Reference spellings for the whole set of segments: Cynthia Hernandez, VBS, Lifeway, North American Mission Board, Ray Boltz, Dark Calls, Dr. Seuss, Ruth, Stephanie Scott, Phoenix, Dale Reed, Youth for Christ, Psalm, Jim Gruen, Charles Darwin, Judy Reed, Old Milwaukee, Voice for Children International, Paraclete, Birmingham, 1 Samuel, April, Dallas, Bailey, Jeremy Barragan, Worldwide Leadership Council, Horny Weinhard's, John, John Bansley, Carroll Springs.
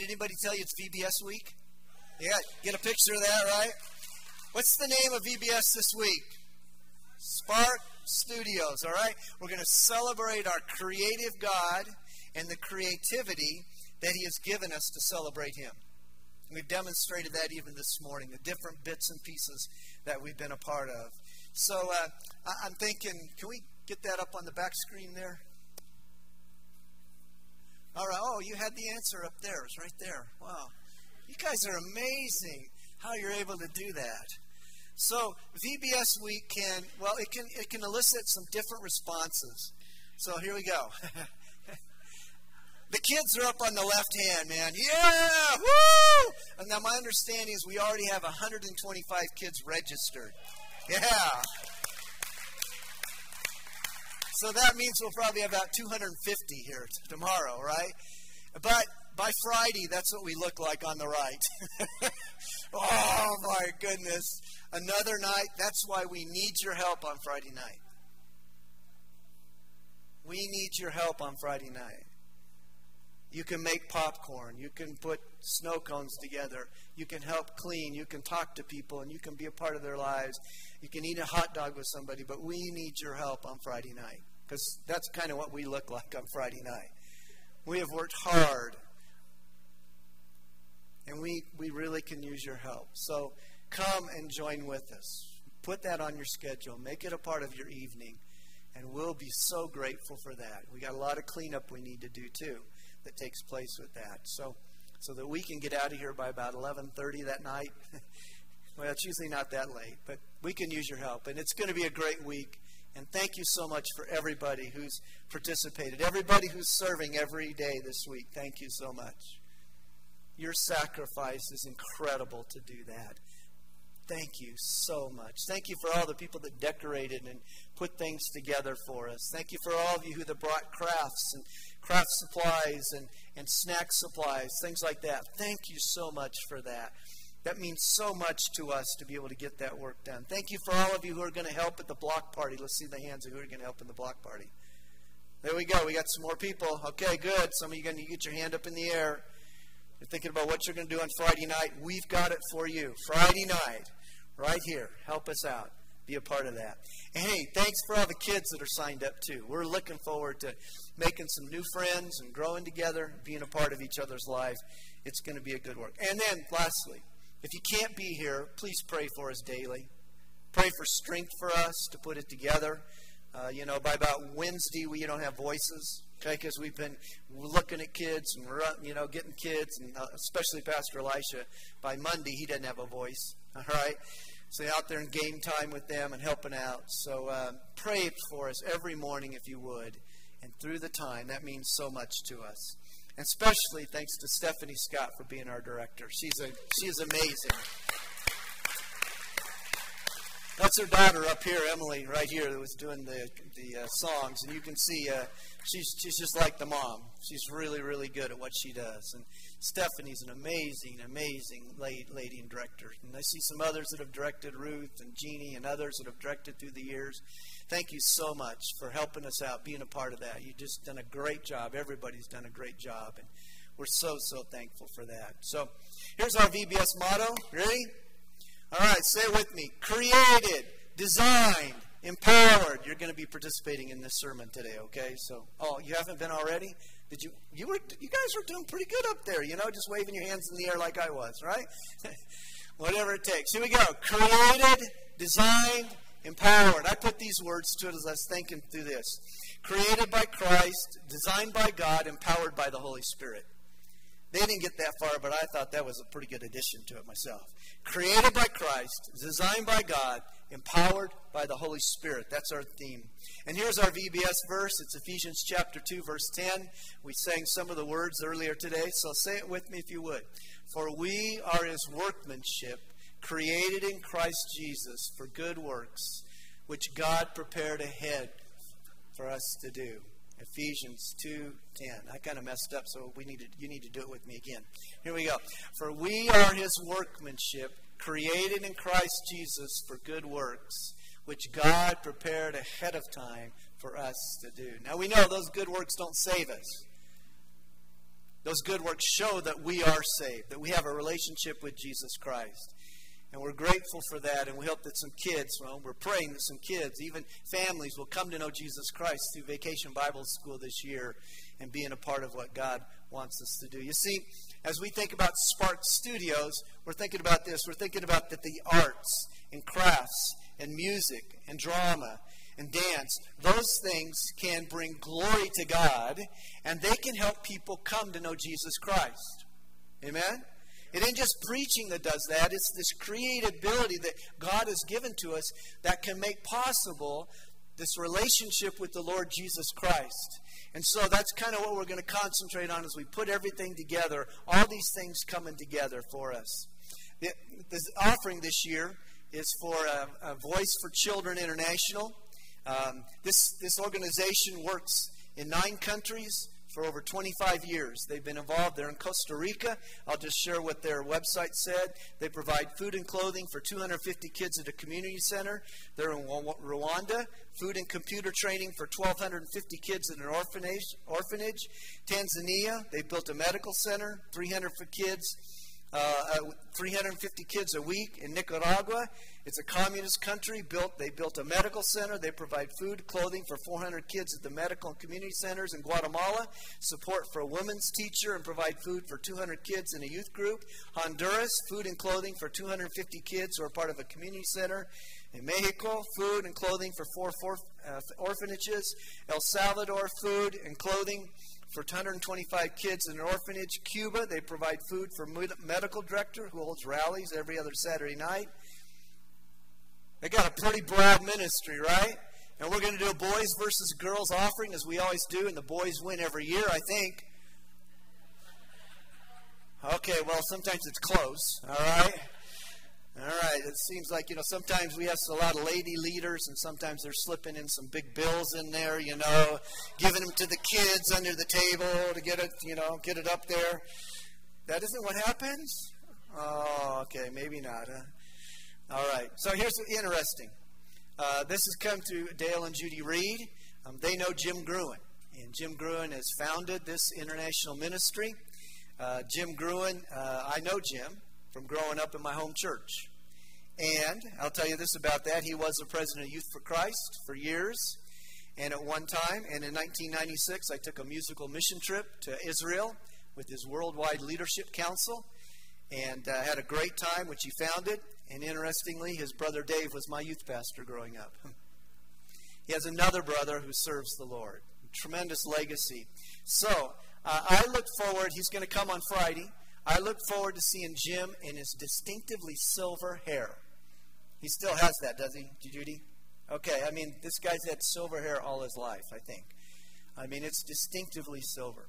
Did anybody tell you it's VBS week? Yeah, get a picture of that, right? What's the name of VBS this week? Spark Studios, all right? We're going to celebrate our creative God and the creativity that He has given us to celebrate Him. And we've demonstrated that even this morning, the different bits and pieces that we've been a part of. So I'm thinking, can we get that up on the back screen there? All right, oh, you had the answer up there. It's right there. Wow. You guys are amazing how you're able to do that. So VBS Week can, well, it can elicit some different responses. So here we go. The kids are up on the left hand, man. Yeah! Woo! And now my understanding is we already have 125 kids registered. Yeah. So that means we'll probably have about 250 here tomorrow, right? But by Friday, that's what we look like on the right. Oh, my goodness. Another night. That's why we need your help on Friday night. We need your help on Friday night. You can make popcorn. You can put snow cones together. You can help clean. You can talk to people, and you can be a part of their lives. You can eat a hot dog with somebody, but we need your help on Friday night because that's kind of what we look like on Friday night. We have worked hard, and we really can use your help. So come and join with us. Put that on your schedule. Make it a part of your evening, and we'll be so grateful for that. We got a lot of cleanup we need to do, too, that takes place with that. So that we can get out of here by about 11:30 that night. Well, it's usually not that late, but we can use your help. And it's going to be a great week. And thank you so much for everybody who's participated, everybody who's serving every day this week. Thank you so much. Your sacrifice is incredible to do that. Thank you so much. Thank you for all the people that decorated and put things together for us. Thank you for all of you who that brought crafts and craft supplies and snack supplies, things like that. Thank you so much for that. That means so much to us to be able to get that work done. Thank you for all of you who are going to help at the block party. Let's see the hands of who are going to help in the block party. There we go. We got some more people. Okay, good. Some of you are going to get your hand up in the air. You're thinking about what you're going to do on Friday night. We've got it for you. Friday night. Right here. Help us out. Be a part of that. And hey, thanks for all the kids that are signed up too. We're looking forward to making some new friends and growing together, being a part of each other's lives. It's going to be a good work. And then, lastly, if you can't be here, please pray for us daily. Pray for strength for us to put it together. By about Wednesday, we don't have voices. Okay, because we've been looking at kids and getting kids, and especially Pastor Elisha. By Monday, he doesn't have a voice. All right, so out there in game time with them and helping out. So pray for us every morning if you would, and through the time. That means so much to us, and especially thanks to Stephanie Scott for being our director. She is amazing. That's her daughter up here, Emily, right here, that was doing the songs. And you can see she's just like the mom. She's really, really good at what she does. And Stephanie's an amazing, amazing lady and director. And I see some others that have directed, Ruth and Jeannie and others that have directed through the years. Thank you so much for helping us out, being a part of that. You've just done a great job. Everybody's done a great job. And we're so, so thankful for that. So here's our VBS motto. Ready? All right, say it with me. Created, designed, empowered. You're going to be participating in this sermon today, okay? So, you haven't been already? Did you? You guys were doing pretty good up there, just waving your hands in the air like I was, right? Whatever it takes. Here we go. Created, designed, empowered. I put these words to it as I was thinking through this. Created by Christ, designed by God, empowered by the Holy Spirit. They didn't get that far, but I thought that was a pretty good addition to it myself. Created by Christ, designed by God, empowered by the Holy Spirit. That's our theme. And here's our VBS verse. It's Ephesians chapter 2, verse 10. We sang some of the words earlier today, so say it with me if you would. For we are His workmanship, created in Christ Jesus for good works, which God prepared ahead for us to do. Ephesians 2:10. I kind of messed up, so you need to do it with me again. Here we go. For we are His workmanship, created in Christ Jesus for good works, which God prepared ahead of time for us to do. Now we know those good works don't save us. Those good works show that we are saved, that we have a relationship with Jesus Christ. And we're grateful for that, and we hope that some kids, well, we're praying that some kids, even families, will come to know Jesus Christ through Vacation Bible School this year and being a part of what God wants us to do. You see, as we think about Spark Studios, we're thinking about this. We're thinking about that the arts and crafts and music and drama and dance, those things can bring glory to God, and they can help people come to know Jesus Christ. Amen? It ain't just preaching that does that. It's this creativity that God has given to us that can make possible this relationship with the Lord Jesus Christ. And so that's kind of what we're going to concentrate on as we put everything together, all these things coming together for us. This offering this year is for a Voice for Children International. This organization works in 9 countries. For over 25 years, they've been involved. They're in Costa Rica. I'll just share what their website said. They provide food and clothing for 250 kids at a community center. They're in Rwanda. Food and computer training for 1,250 kids in an orphanage. Tanzania, they built a medical center, 350 kids a week. In Nicaragua, it's a communist country. They built a medical center. They provide food, clothing for 400 kids at the medical and community centers. In Guatemala, support for a women's teacher and provide food for 200 kids in a youth group. Honduras, food and clothing for 250 kids who are part of a community center. In Mexico, food and clothing for 4 orphanages. El Salvador, food and clothing for 125 kids in an orphanage. Cuba, they provide food for medical director who holds rallies every other Saturday night. They got a pretty broad ministry, right? And we're going to do a boys versus girls offering as we always do, and the boys win every year, I think. Okay, well, sometimes it's close, all right? All right, it seems like, sometimes we have a lot of lady leaders, and sometimes they're slipping in some big bills in there, giving them to the kids under the table to get it up there. That isn't what happens? Oh, okay, maybe not, huh? All right, so here's what's interesting. This has come to Dale and Judy Reed. They know Jim Gruen, and Jim Gruen has founded this international ministry. Jim Gruen, I know Jim from growing up in my home church. And I'll tell you this about that. He was the president of Youth for Christ for years. And at one time, and in 1996, I took a musical mission trip to Israel with his Worldwide Leadership Council and had a great time, which he founded. And interestingly, his brother Dave was my youth pastor growing up. He has another brother who serves the Lord. Tremendous legacy. So I look forward. He's going to come on Friday. I look forward to seeing Jim in his distinctively silver hair. He still has that, does he, Judy? Okay, this guy's had silver hair all his life, I think. It's distinctively silver.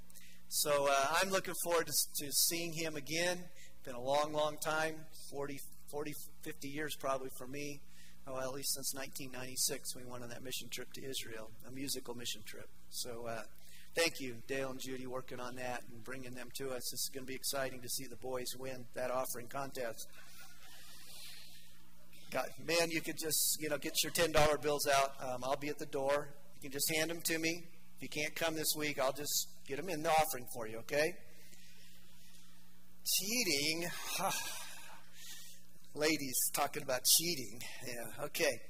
So I'm looking forward to seeing him again. Been a long, long time, 50 years probably for me. Well, at least since 1996 we went on that mission trip to Israel, a musical mission trip. So, thank you, Dale and Judy, working on that and bringing them to us. This is going to be exciting to see the boys win that offering contest. God, man, you could just, get your $10 bills out. I'll be at the door. You can just hand them to me. If you can't come this week, I'll just get them in the offering for you, okay? Cheating. Ladies talking about cheating. Yeah, okay.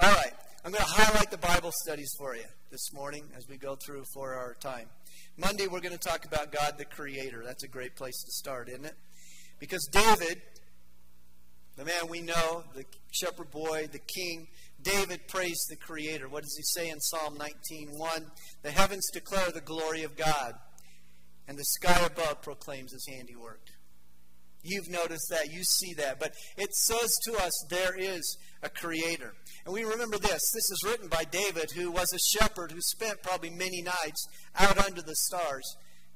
All right. I'm going to highlight the Bible studies for you this morning as we go through for our time. Monday, we're going to talk about God the Creator. That's a great place to start, isn't it? Because David, the man we know, the shepherd boy, the king, David praised the Creator. What does he say in Psalm 19:1? The heavens declare the glory of God, and the sky above proclaims his handiwork. You've noticed that. You see that. But it says to us there is a Creator. And we remember this. This is written by David, who was a shepherd who spent probably many nights out under the stars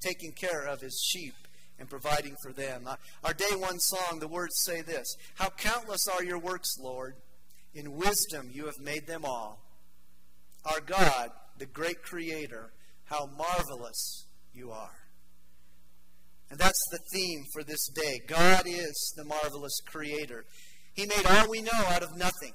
taking care of his sheep and providing for them. Our day one song, the words say this. How countless are your works, Lord. In wisdom you have made them all. Our God, the great Creator, how marvelous you are. And that's the theme for this day. God is the marvelous Creator. He made all we know out of nothing.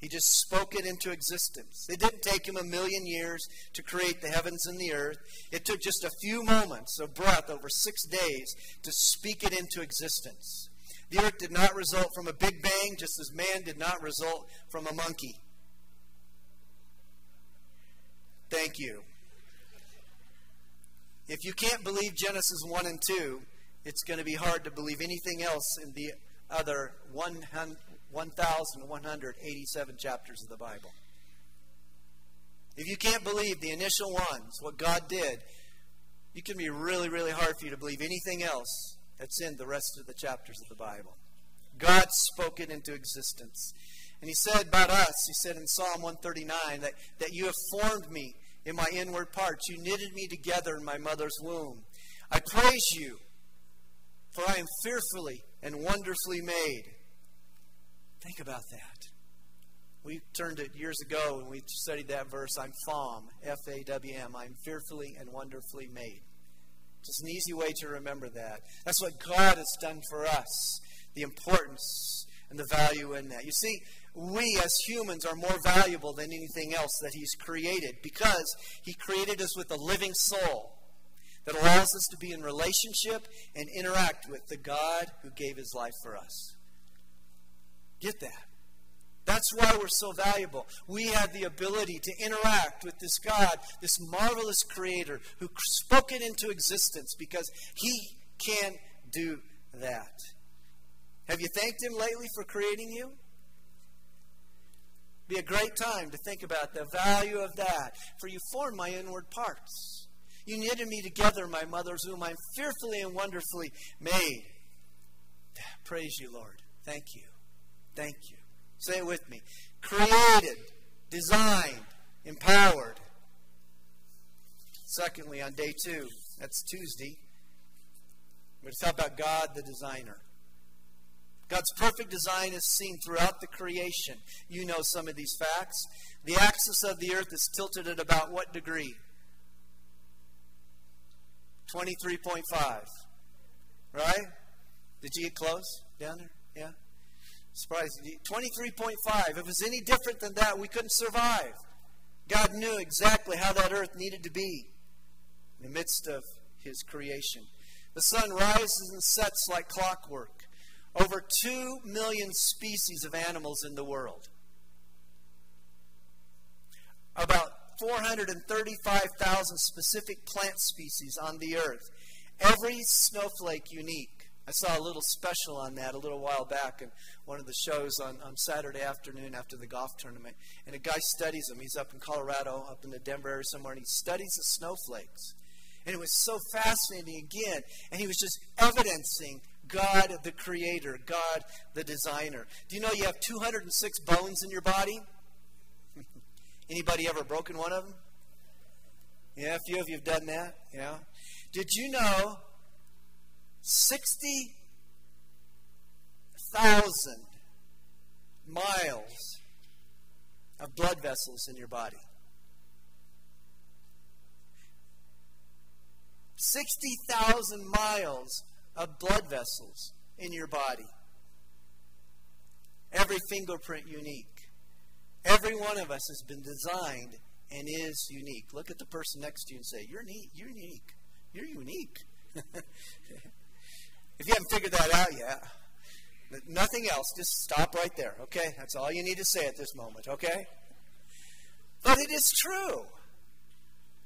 He just spoke it into existence. It didn't take him 1,000,000 years to create the heavens and the earth. It took just a few moments of breath over 6 days to speak it into existence. The earth did not result from a big bang, just as man did not result from a monkey. Thank you. If you can't believe Genesis 1 and 2, it's going to be hard to believe anything else in the other 1,187 chapters of the Bible. If you can't believe the initial ones, what God did, it can be really, really hard for you to believe anything else that's in the rest of the chapters of the Bible. God spoke it into existence. And he said about us, he said in Psalm 139, that you have formed me in my inward parts. You knitted me together in my mother's womb. I praise you, for I am fearfully and wonderfully made. Think about that. We turned it years ago when we studied that verse. I'm FAWM, F-A-W-M. I'm fearfully and wonderfully made. Just an easy way to remember that. That's what God has done for us. The importance and the value in that. You see, we as humans are more valuable than anything else that he's created, because he created us with a living soul that allows us to be in relationship and interact with the God who gave his life for us. Get that? That's why we're so valuable. We have the ability to interact with this God, this marvelous creator who spoke it into existence, because he can do that. Have you thanked him lately for creating you? Be a great time to think about the value of that. For you formed my inward parts. You knitted me together, my mother's womb. I'm fearfully and wonderfully made. Praise you, Lord. Thank you. Thank you. Say it with me. Created, designed, empowered. Secondly, on day two, that's Tuesday, we're going to talk about God the designer. God's perfect design is seen throughout the creation. You know some of these facts. The axis of the earth is tilted at about what degree? 23.5. Right? Did you get close down there? Yeah? Surprising. 23.5. If it was any different than that, we couldn't survive. God knew exactly how that earth needed to be in the midst of his creation. The sun rises and sets like clockwork. Over 2 million species of animals in the world. About 435,000 specific plant species on the earth. Every snowflake unique. I saw a little special on that a little while back in one of the shows on Saturday afternoon after the golf tournament. And a guy studies them. He's up in Colorado, up in the Denver area somewhere, and he studies the snowflakes. And it was so fascinating again. And he was just evidencing God the creator, God the designer. Do you know you have 206 bones in your body? Anybody ever broken one of them? Yeah, a few of you have done that. Yeah. Did you know 60,000 miles of blood vessels in your body? 60,000 miles of blood vessels in your body. Every fingerprint unique. Every one of us has been designed and is unique. Look at the person next to you and say, you're unique. You're unique. You're unique. If you haven't figured that out yet, nothing else, just stop right there, okay? That's all you need to say at this moment, okay? But it is true.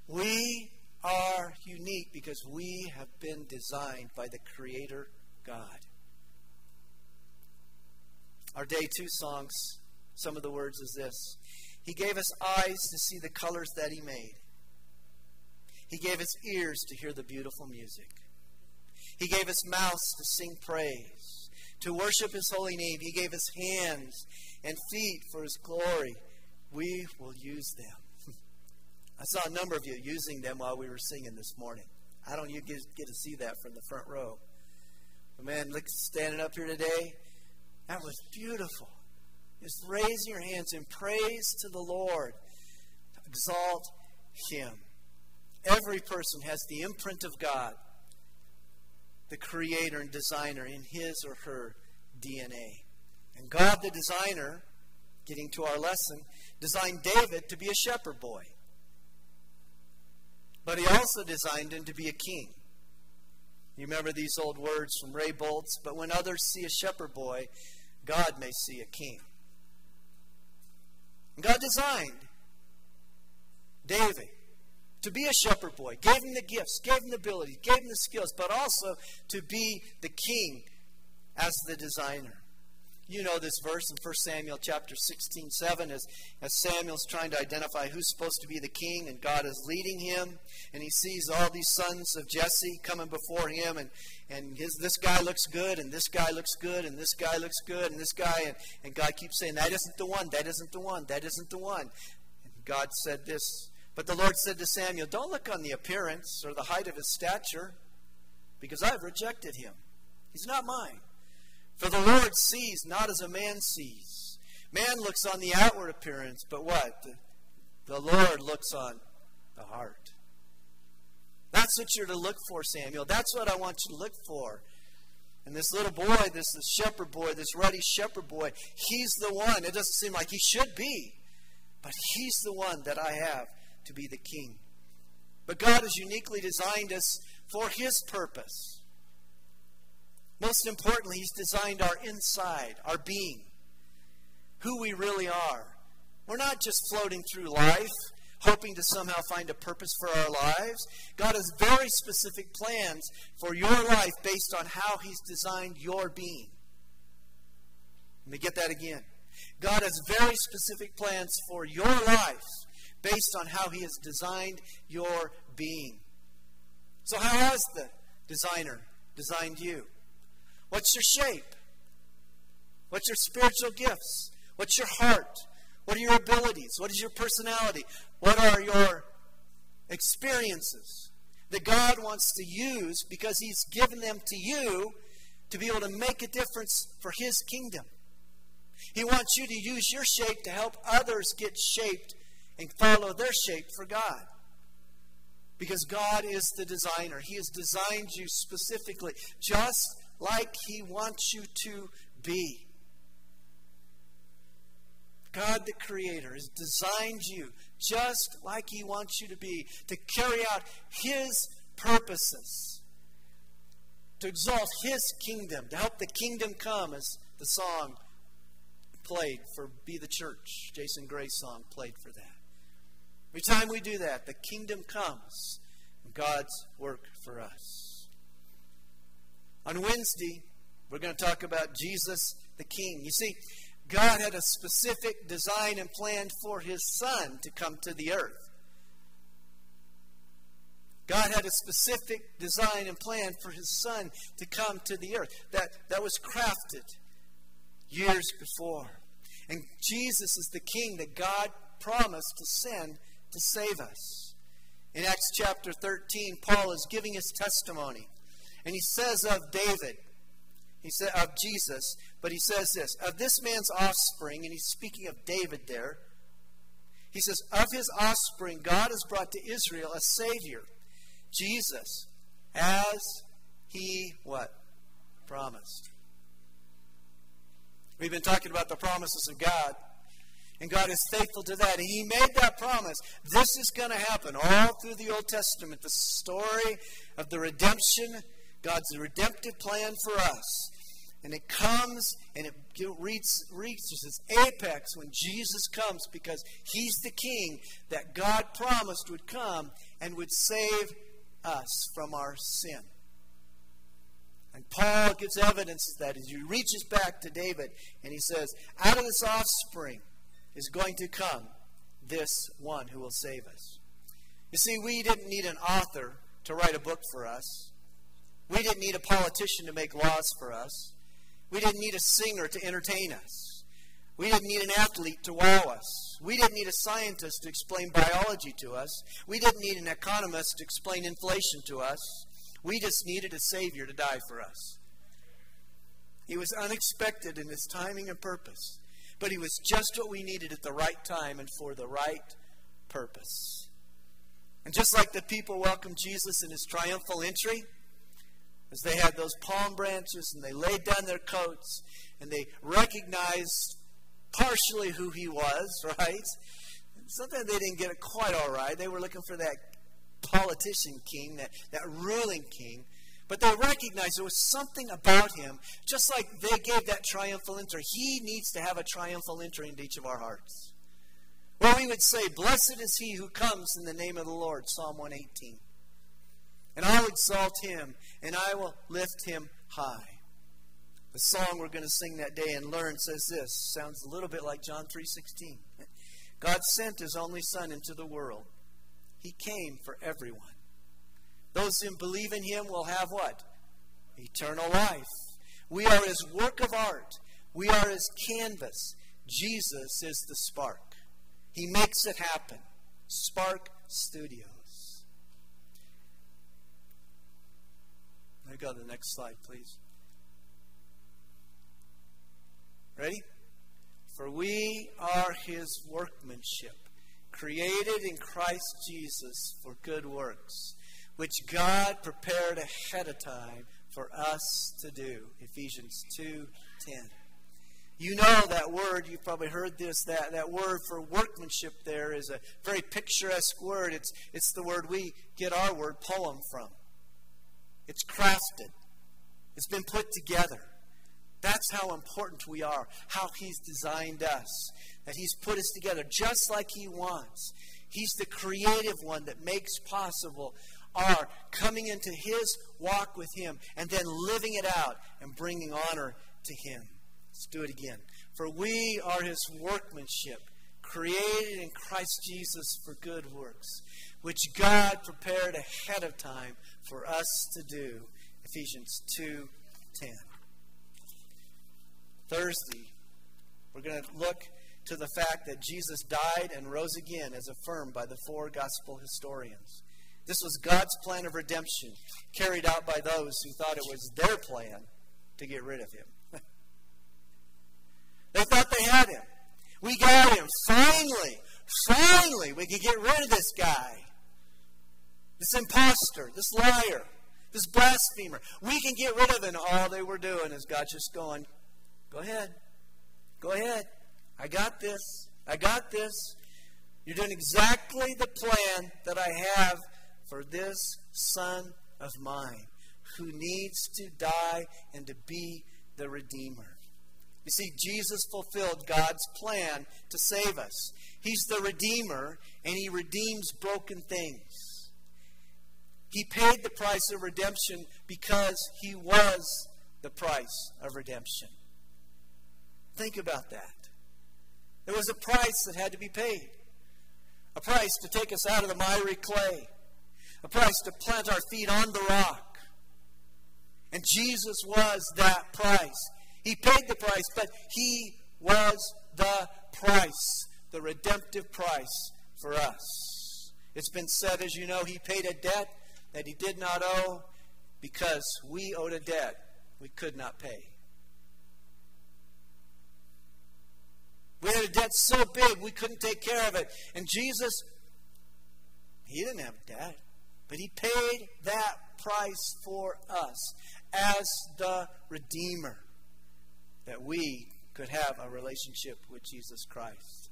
We are unique because we have been designed by the Creator God. Our day two songs, some of the words is this. He gave us eyes to see the colors that he made. He gave us ears to hear the beautiful music. He gave us mouths to sing praise, to worship his holy name. He gave us hands and feet for his glory. We will use them. I saw a number of you using them while we were singing this morning. I don't even get to see that from the front row. But man, look, standing up here today, that was beautiful. Just raise your hands in praise to the Lord. Exalt him. Every person has the imprint of God, the creator and designer, in his or her DNA. And God the designer getting to our lesson, designed David to be a shepherd boy. But he also designed him to be a king. You remember these old words from Ray Boltz, but when others see a shepherd boy, God may see a king. And God designed David to be a shepherd boy, gave him the gifts, gave him the ability, gave him the skills, but also to be the king as the designer. You know this verse in 1 Samuel chapter 16:7 as Samuel's trying to identify who's supposed to be the king, and God is leading him, and he sees all these sons of Jesse coming before him, and this guy looks good, and this guy looks good, and this guy looks good, and this guy, and God keeps saying, that isn't the one, that isn't the one, that isn't the one. And God said this, but the Lord said to Samuel, don't look on the appearance or the height of his stature, because I've rejected him. He's not mine. For the Lord sees not as a man sees. Man looks on the outward appearance, but what? The Lord looks on the heart. That's what you're to look for, Samuel. That's what I want you to look for. And this little boy, this shepherd boy, this ruddy shepherd boy, he's the one. It doesn't seem like he should be, but he's the one that I have to be the king. But God has uniquely designed us for His purpose. Most importantly, He's designed our inside, our being, who we really are. We're not just floating through life, hoping to somehow find a purpose for our lives. God has very specific plans for your life based on how He's designed your being. Let me get that again. God has very specific plans for your life based on how He has designed your being. So how has the designer designed you? What's your shape? What's your spiritual gifts? What's your heart? What are your abilities? What is your personality? What are your experiences that God wants to use because He's given them to you to be able to make a difference for His kingdom? He wants you to use your shape to help others get shaped and follow their shape for God. Because God is the designer. He has designed you specifically just like He wants you to be. God the Creator has designed you just like He wants you to be, to carry out His purposes, to exalt His kingdom, to help the kingdom come, as the song played for Be the Church, Jason Gray's song played for that. Every time we do that, the kingdom comes and God's work for us. On Wednesday, we're going to talk about Jesus the King. You see, God had a specific design and plan for His Son to come to the earth. God had a specific design and plan for His Son to come to the earth. That was crafted years before. And Jesus is the King that God promised to send to save us. In Acts chapter 13, Paul is giving his testimony. And he says of David, he said of Jesus, but he says this, of this man's offspring, and he's speaking of David there, he says, of his offspring, God has brought to Israel a Savior, Jesus, as He, what? Promised. We've been talking about the promises of God, and God is faithful to that. And He made that promise. This is going to happen all through the Old Testament, the story of the redemption, God's redemptive plan for us. And it comes and it reaches its apex when Jesus comes, because He's the King that God promised would come and would save us from our sin. And Paul gives evidence of that as he reaches back to David and he says, out of this offspring is going to come this one who will save us. You see, we didn't need an author to write a book for us. We didn't need a politician to make laws for us. We didn't need a singer to entertain us. We didn't need an athlete to wow us. We didn't need a scientist to explain biology to us. We didn't need an economist to explain inflation to us. We just needed a Savior to die for us. He was unexpected in His timing and purpose, but He was just what we needed at the right time and for the right purpose. And just like the people welcomed Jesus in His triumphal entry, as they had those palm branches and they laid down their coats and they recognized partially who he was, right? Sometimes they didn't get it quite all right. They were looking for that politician king, that ruling king. But they recognized there was something about him, just like they gave that triumphal entry. He needs to have a triumphal entry into each of our hearts. Well, we would say, blessed is he who comes in the name of the Lord, Psalm 118. And I'll exalt him, and I will lift him high. The song we're going to sing that day and learn says this. Sounds a little bit like John 3:16. God sent his only Son into the world. He came for everyone. Those who believe in him will have what? Eternal life. We are his work of art. We are his canvas. Jesus is the spark. He makes it happen. Spark Studios. Now go to the next slide, please. Ready? For we are his workmanship, created in Christ Jesus for good works, which God prepared ahead of time for us to do. Ephesians 2:10. You know that word, you've probably heard this, that word for workmanship there is a very picturesque word. It's the word we get our word poem from. It's crafted. It's been put together. That's how important we are, how he's designed us, that he's put us together just like he wants. He's the creative one that makes possible our coming into his walk with him and then living it out and bringing honor to him. Let's do it again. For we are his workmanship, created in Christ Jesus for good works, which God prepared ahead of time for us to do. Ephesians 2:10. Thursday, we're going to look to the fact that Jesus died and rose again as affirmed by the four gospel historians. This was God's plan of redemption, carried out by those who thought it was their plan to get rid of him. They thought they had him. We got him. Finally, we could get rid of this guy, this imposter, this liar, this blasphemer. We can get rid of him. All they were doing is God just going, go ahead. I got this. You're doing exactly the plan that I have for this son of mine who needs to die and to be the Redeemer. You see, Jesus fulfilled God's plan to save us. He's the Redeemer, and he redeems broken things. He paid the price of redemption because he was the price of redemption. Think about that. There was a price that had to be paid. A price to take us out of the miry clay. A price to plant our feet on the rock. And Jesus was that price. He paid the price, but he was the price, the redemptive price for us. It's been said, as you know, he paid a debt that he did not owe because we owed a debt we could not pay. We had a debt so big we couldn't take care of it. And Jesus, he didn't have a debt, but he paid that price for us as the Redeemer, that we could have a relationship with Jesus Christ.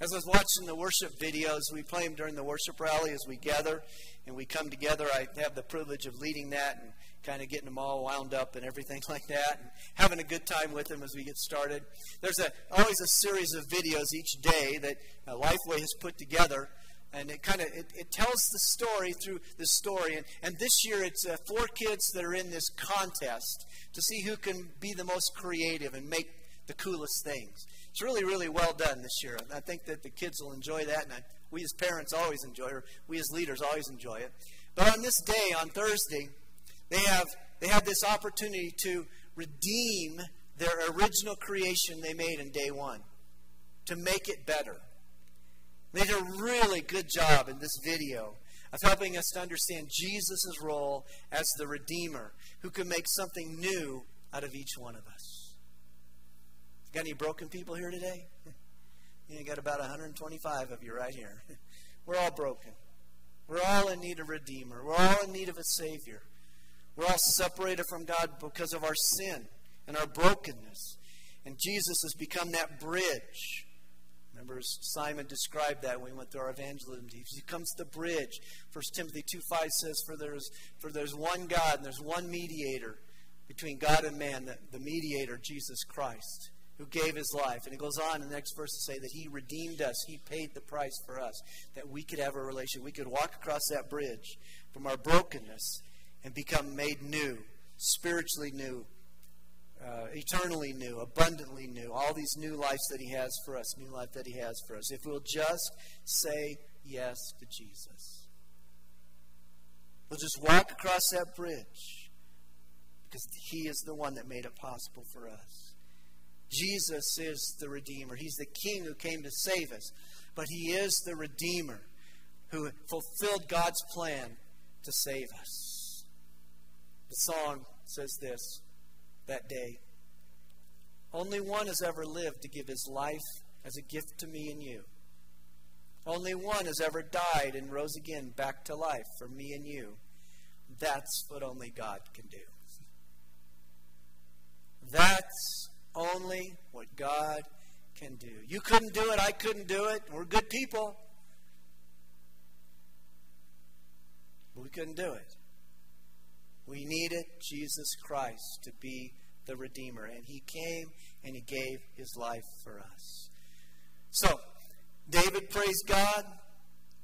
As I was watching the worship videos, we play them during the worship rally as we gather and we come together. I have the privilege of leading that and kind of getting them all wound up and everything like that, and having a good time with them as we get started. There's always a series of videos each day that Lifeway has put together, and it tells the story through the story. And this year it's four kids that are in this contest to see who can be the most creative and make the coolest things. It's really, really well done this year. I think that the kids will enjoy that, and we as parents always enjoy it, or we as leaders always enjoy it. But on this day, on Thursday, they have this opportunity to redeem their original creation they made in day one, to make it better. They did a really good job in this video of helping us to understand Jesus' role as the Redeemer who can make something new out of each one of us. Got any broken people here today? You got about 125 of you right here. We're all broken. We're all in need of a Redeemer. We're all in need of a Savior. We're all separated from God because of our sin and our brokenness. And Jesus has become that bridge. Remember, Simon described that when we went through our evangelism. He becomes the bridge. 1 Timothy 2:5 says, For there's one God and there's one mediator between God and man, the mediator, Jesus Christ, who gave his life. And it goes on in the next verse to say that he redeemed us. He paid the price for us, that we could have a relationship. We could walk across that bridge from our brokenness and become made new, spiritually new, eternally new, abundantly new, all these new lives that he has for us, new life that he has for us, if we'll just say yes to Jesus. We'll just walk across that bridge because he is the one that made it possible for us. Jesus is the Redeemer. He's the King who came to save us, but he is the Redeemer who fulfilled God's plan to save us. The song says this, that day. Only one has ever lived to give his life as a gift to me and you. Only one has ever died and rose again back to life for me and you. That's what only God can do. That's only what God can do. You couldn't do it. I couldn't do it. We're good people. But we couldn't do it. We needed Jesus Christ to be the Redeemer. And he came and he gave his life for us. So, David praised God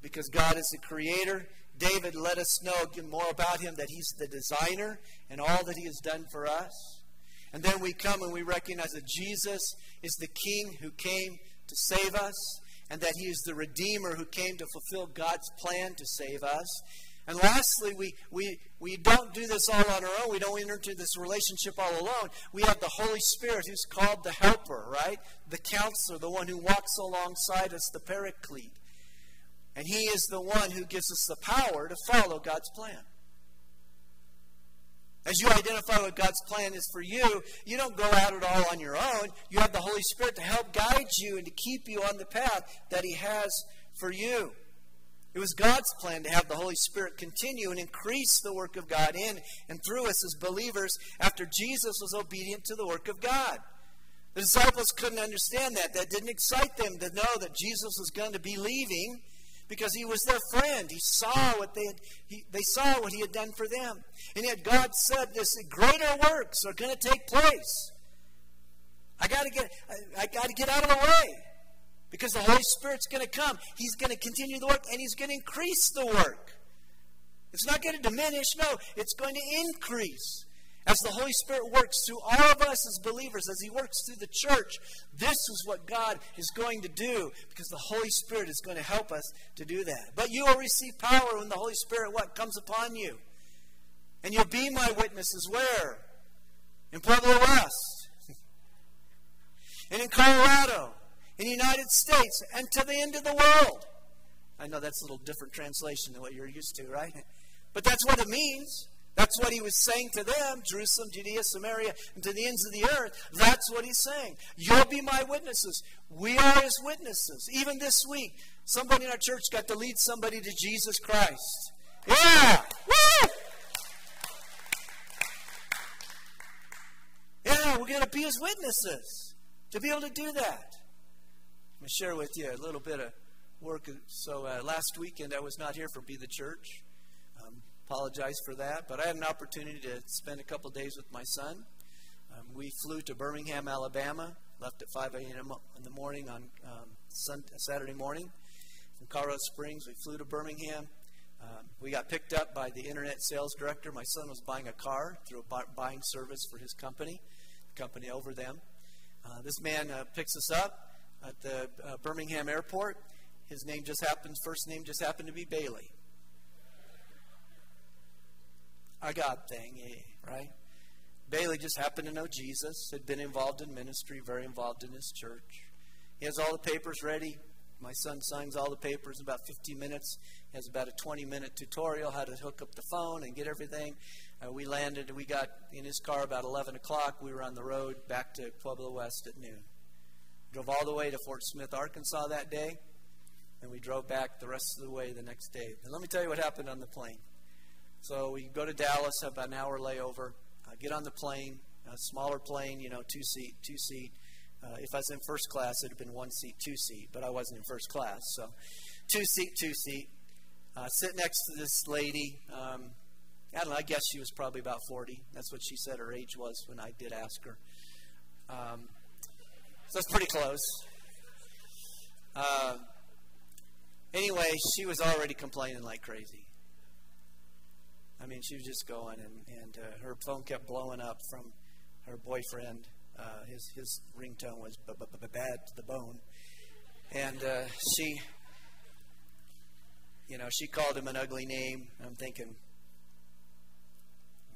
because God is the Creator. David let us know more about him, that he's the designer and all that he has done for us. And then we come and we recognize that Jesus is the King who came to save us, and that he is the Redeemer who came to fulfill God's plan to save us. And lastly, we don't do this all on our own. We don't enter into this relationship all alone. We have the Holy Spirit, who's called the Helper, right? The Counselor, the one who walks alongside us, the Paraclete. And he is the one who gives us the power to follow God's plan. As you identify what God's plan is for you, you don't go at it all on your own. You have the Holy Spirit to help guide you and to keep you on the path that he has for you. It was God's plan to have the Holy Spirit continue and increase the work of God in and through us as believers after Jesus was obedient to the work of God. The disciples couldn't understand that. That didn't excite them to know that Jesus was going to be leaving because he was their friend. They saw what he had done for them. And yet God said this, greater works are going to take place. I got to get out of the way. Because the Holy Spirit's going to come. He's going to continue the work, and he's going to increase the work. It's not going to diminish. No, it's going to increase. As the Holy Spirit works through all of us as believers, as he works through the church, this is what God is going to do, because the Holy Spirit is going to help us to do that. But you will receive power when the Holy Spirit, what, comes upon you. And you'll be my witnesses where? In Pueblo West. And in Colorado. In the United States, and to the end of the world. I know that's a little different translation than what you're used to, right? But that's what it means. That's what he was saying to them, Jerusalem, Judea, Samaria, and to the ends of the earth. That's what he's saying. You'll be my witnesses. We are his witnesses. Even this week, somebody in our church got to lead somebody to Jesus Christ. Yeah! Woo! Yeah, we're going to be his witnesses to be able to do that. I'm going to share with you a little bit of work. So last weekend I was not here for Be the Church. Apologize for that. But I had an opportunity to spend a couple days with my son. We flew to Birmingham, Alabama. Left at 5 a.m. in the morning on Saturday morning. From Carroll Springs, we flew to Birmingham. We got picked up by the internet sales director. My son was buying a car through a buying service for his company, the company over them. This man picks us up at the Birmingham airport. His name just happened, to be Bailey. Our God thing, yeah, right? Bailey just happened to know Jesus, had been involved in ministry, very involved in his church. He has all the papers ready. My son signs all the papers in about 15 minutes. He has about a 20-minute tutorial how to hook up the phone and get everything. We landed, we got in his car about 11 o'clock. We were on the road back to Pueblo West at noon. Drove all the way to Fort Smith, Arkansas that day, and we drove back the rest of the way the next day. And let me tell you what happened on the plane. So we go to Dallas, have about an hour layover, get on the plane, a smaller plane, you know, two-seat. If I was in first class, it would have been one seat, two seat, but I wasn't in first class. So two seat. Sit next to this lady. I don't know, I guess she was probably about 40. That's what she said her age was when I did ask her. So it's pretty close. Anyway, she was already complaining like crazy. I mean, she was just going, and her phone kept blowing up from her boyfriend. His ringtone was bad to the bone. And she called him an ugly name. I'm thinking,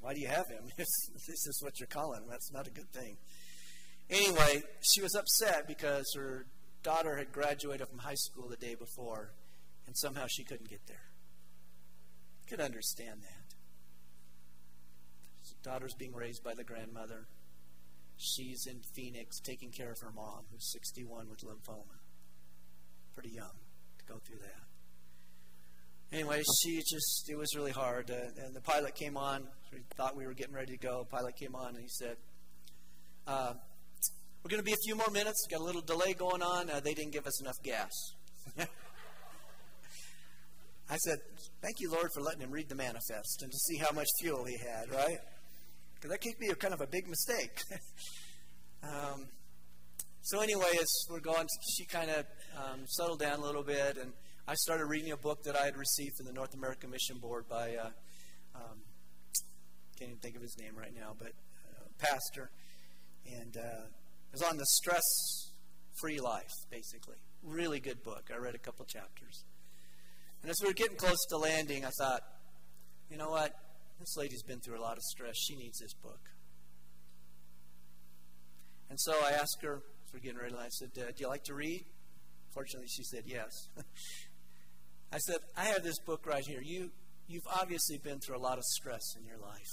why do you have him? If this is what you're calling him, that's not a good thing. Anyway, she was upset because her daughter had graduated from high school the day before, and somehow she couldn't get there. Could understand that. His daughter's being raised by the grandmother. She's in Phoenix taking care of her mom, who's 61 with lymphoma. Pretty young to go through that. Anyway, it was really hard. And the pilot came on. We thought we were getting ready to go. The pilot came on, and he said, we're going to be a few more minutes. Got a little delay going on. They didn't give us enough gas. I said, thank you, Lord, for letting him read the manifest and to see how much fuel he had, right? Because that could be kind of a big mistake. So anyway, as we're going, she kind of settled down a little bit, and I started reading a book that I had received from the North American Mission Board by, can't even think of his name right now, but pastor. And it was on the stress-free life, basically. Really good book. I read a couple chapters. And as we were getting close to landing, I thought, you know what? This lady's been through a lot of stress. She needs this book. And so I asked her, as we're getting ready, I said, do you like to read? Fortunately, she said yes. I said, I have this book right here. You've obviously been through a lot of stress in your life.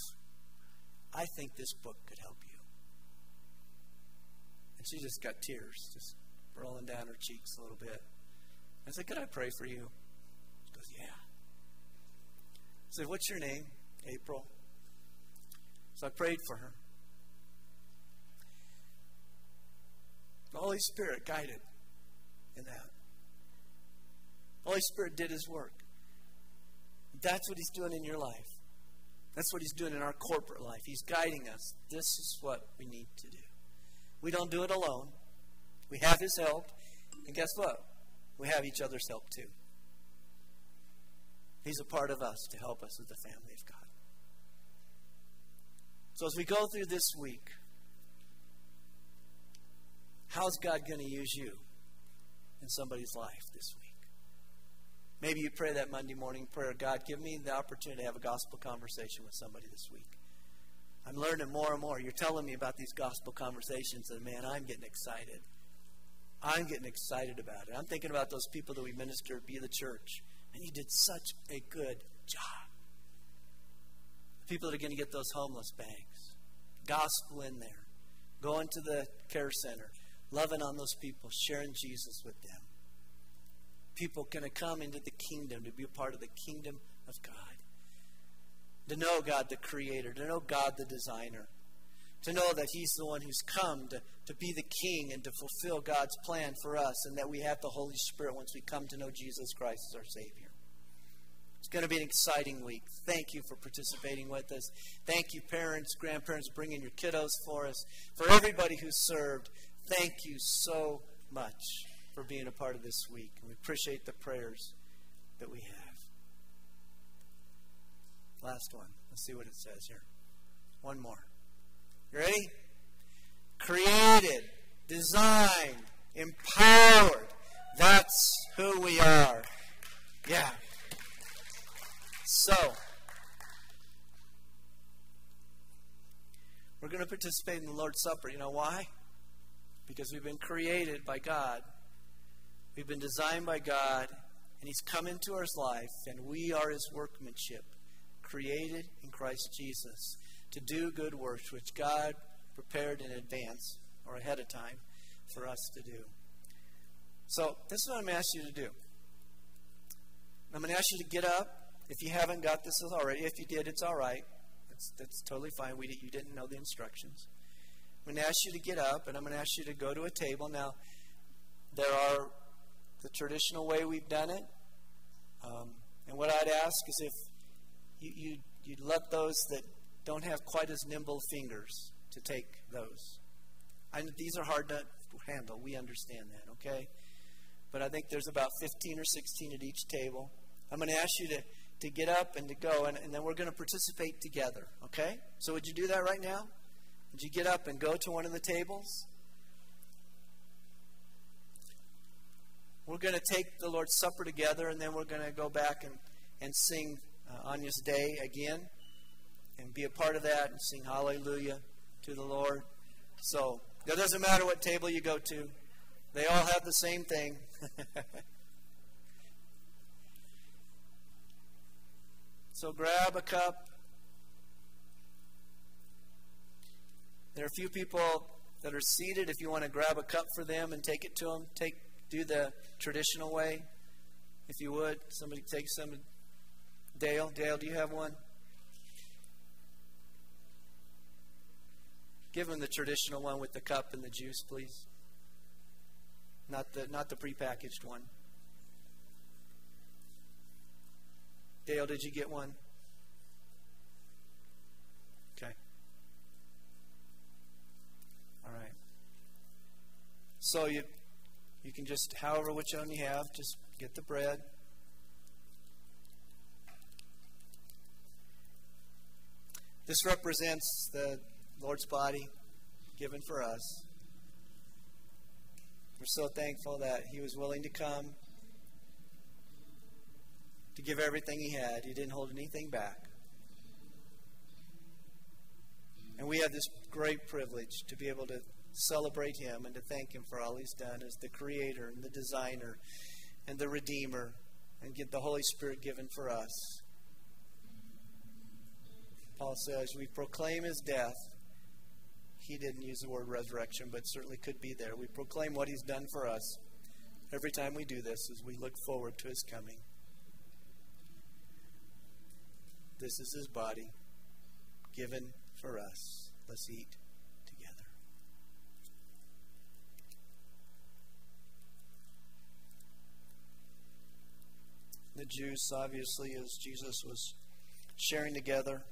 I think this book could help you. And she just got tears just rolling down her cheeks a little bit. I said, could I pray for you? She goes, yeah. I said, what's your name? April. So I prayed for her. The Holy Spirit guided in that. The Holy Spirit did His work. That's what He's doing in your life. That's what He's doing in our corporate life. He's guiding us. This is what we need to do. We don't do it alone. We have His help. And guess what? We have each other's help too. He's a part of us to help us with the family of God. So as we go through this week, how's God going to use you in somebody's life this week? Maybe you pray that Monday morning prayer, God, give me the opportunity to have a gospel conversation with somebody this week. I'm learning more and more. You're telling me about these gospel conversations, and man, I'm getting excited. I'm getting excited about it. I'm thinking about those people that we ministered, Be the Church. And you did such a good job. The people that are going to get those homeless bags. Gospel in there. Going to the care center. Loving on those people. Sharing Jesus with them. People going to come into the kingdom to be a part of the kingdom of God. To know God the creator. To know God the designer. To know that He's the one who's come to be the King and to fulfill God's plan for us, and that we have the Holy Spirit once we come to know Jesus Christ as our Savior. It's going to be an exciting week. Thank you for participating with us. Thank you, parents, grandparents, bringing your kiddos for us. For everybody who served, thank you so much for being a part of this week. And we appreciate the prayers that we have. Last one. Let's see what it says here. One more. You ready? Created, designed, empowered. That's who we are. Yeah. So, we're going to participate in the Lord's Supper. You know why? Because we've been created by God. We've been designed by God. And He's come into our life. And we are His workmanship, created in Christ Jesus, to do good works which God prepared in advance or ahead of time for us to do. So this is what I'm going to ask you to do. I'm going to ask you to get up. If you haven't got this already, if you did, it's all right. That's totally fine. You didn't know the instructions. I'm going to ask you to get up, and I'm going to ask you to go to a table. Now, there are the traditional way we've done it. And what I'd ask is if you'd let those that don't have quite as nimble fingers to take those. These are hard to handle. We understand that, okay? But I think there's about 15 or 16 at each table. I'm going to ask you to get up and to go, and then we're going to participate together, okay? So would you do that right now? Would you get up and go to one of the tables? We're going to take the Lord's Supper together, and then we're going to go back and sing Anya's Day again and be a part of that and sing hallelujah to the Lord. So it doesn't matter what table you go to. They all have the same thing. So grab a cup. There are a few people that are seated. If you want to grab a cup for them and take it to them, do the traditional way, if you would. Somebody take some. Dale, do you have one? Give them the traditional one with the cup and the juice, please. Not the prepackaged one. Dale, did you get one? Okay. All right. So you can just, however which one you have, just get the bread. This represents the Lord's body given for us. We're so thankful that He was willing to come to give everything He had. He didn't hold anything back. And we have this great privilege to be able to celebrate Him and to thank Him for all He's done as the Creator and the Designer and the Redeemer, and get the Holy Spirit given for us. Paul says, we proclaim His death. He didn't use the word resurrection, but certainly could be there. We proclaim what He's done for us every time we do this as we look forward to His coming. This is His body given for us. Let's eat together. The juice, obviously, as Jesus was sharing together,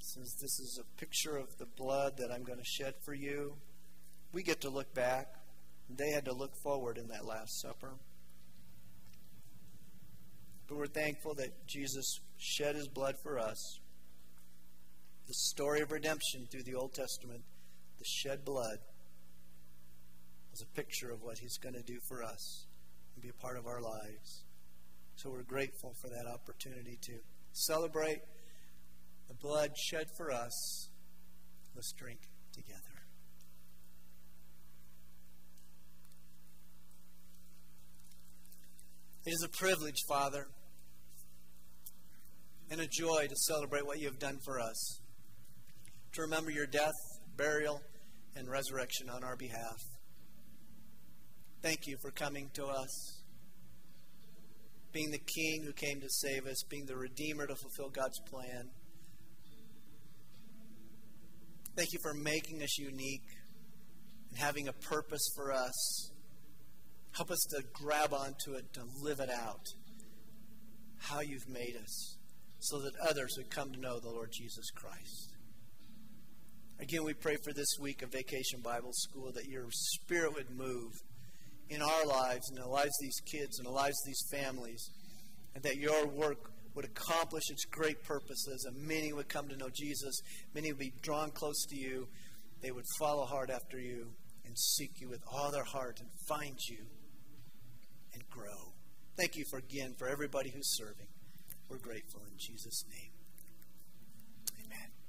since this is a picture of the blood that I'm going to shed for you, we get to look back. They had to look forward in that Last Supper. But we're thankful that Jesus shed His blood for us. The story of redemption through the Old Testament, the shed blood, is a picture of what He's going to do for us and be a part of our lives. So we're grateful for that opportunity to celebrate the blood shed for us. Let's drink together. It is a privilege, Father, and a joy to celebrate what You have done for us, to remember Your death, burial, and resurrection on our behalf. Thank You for coming to us, being the King who came to save us, being the Redeemer to fulfill God's plan. Thank You for making us unique and having a purpose for us. Help us to grab onto it, to live it out, how You've made us, so that others would come to know the Lord Jesus Christ. Again, we pray for this week of Vacation Bible School, that Your Spirit would move in our lives, in the lives of these kids, in the lives of these families, and that Your work would accomplish its great purposes, and many would come to know Jesus. Many would be drawn close to You. They would follow hard after You and seek You with all their heart and find You and grow. Thank You for everybody who's serving. We're grateful in Jesus' name. Amen.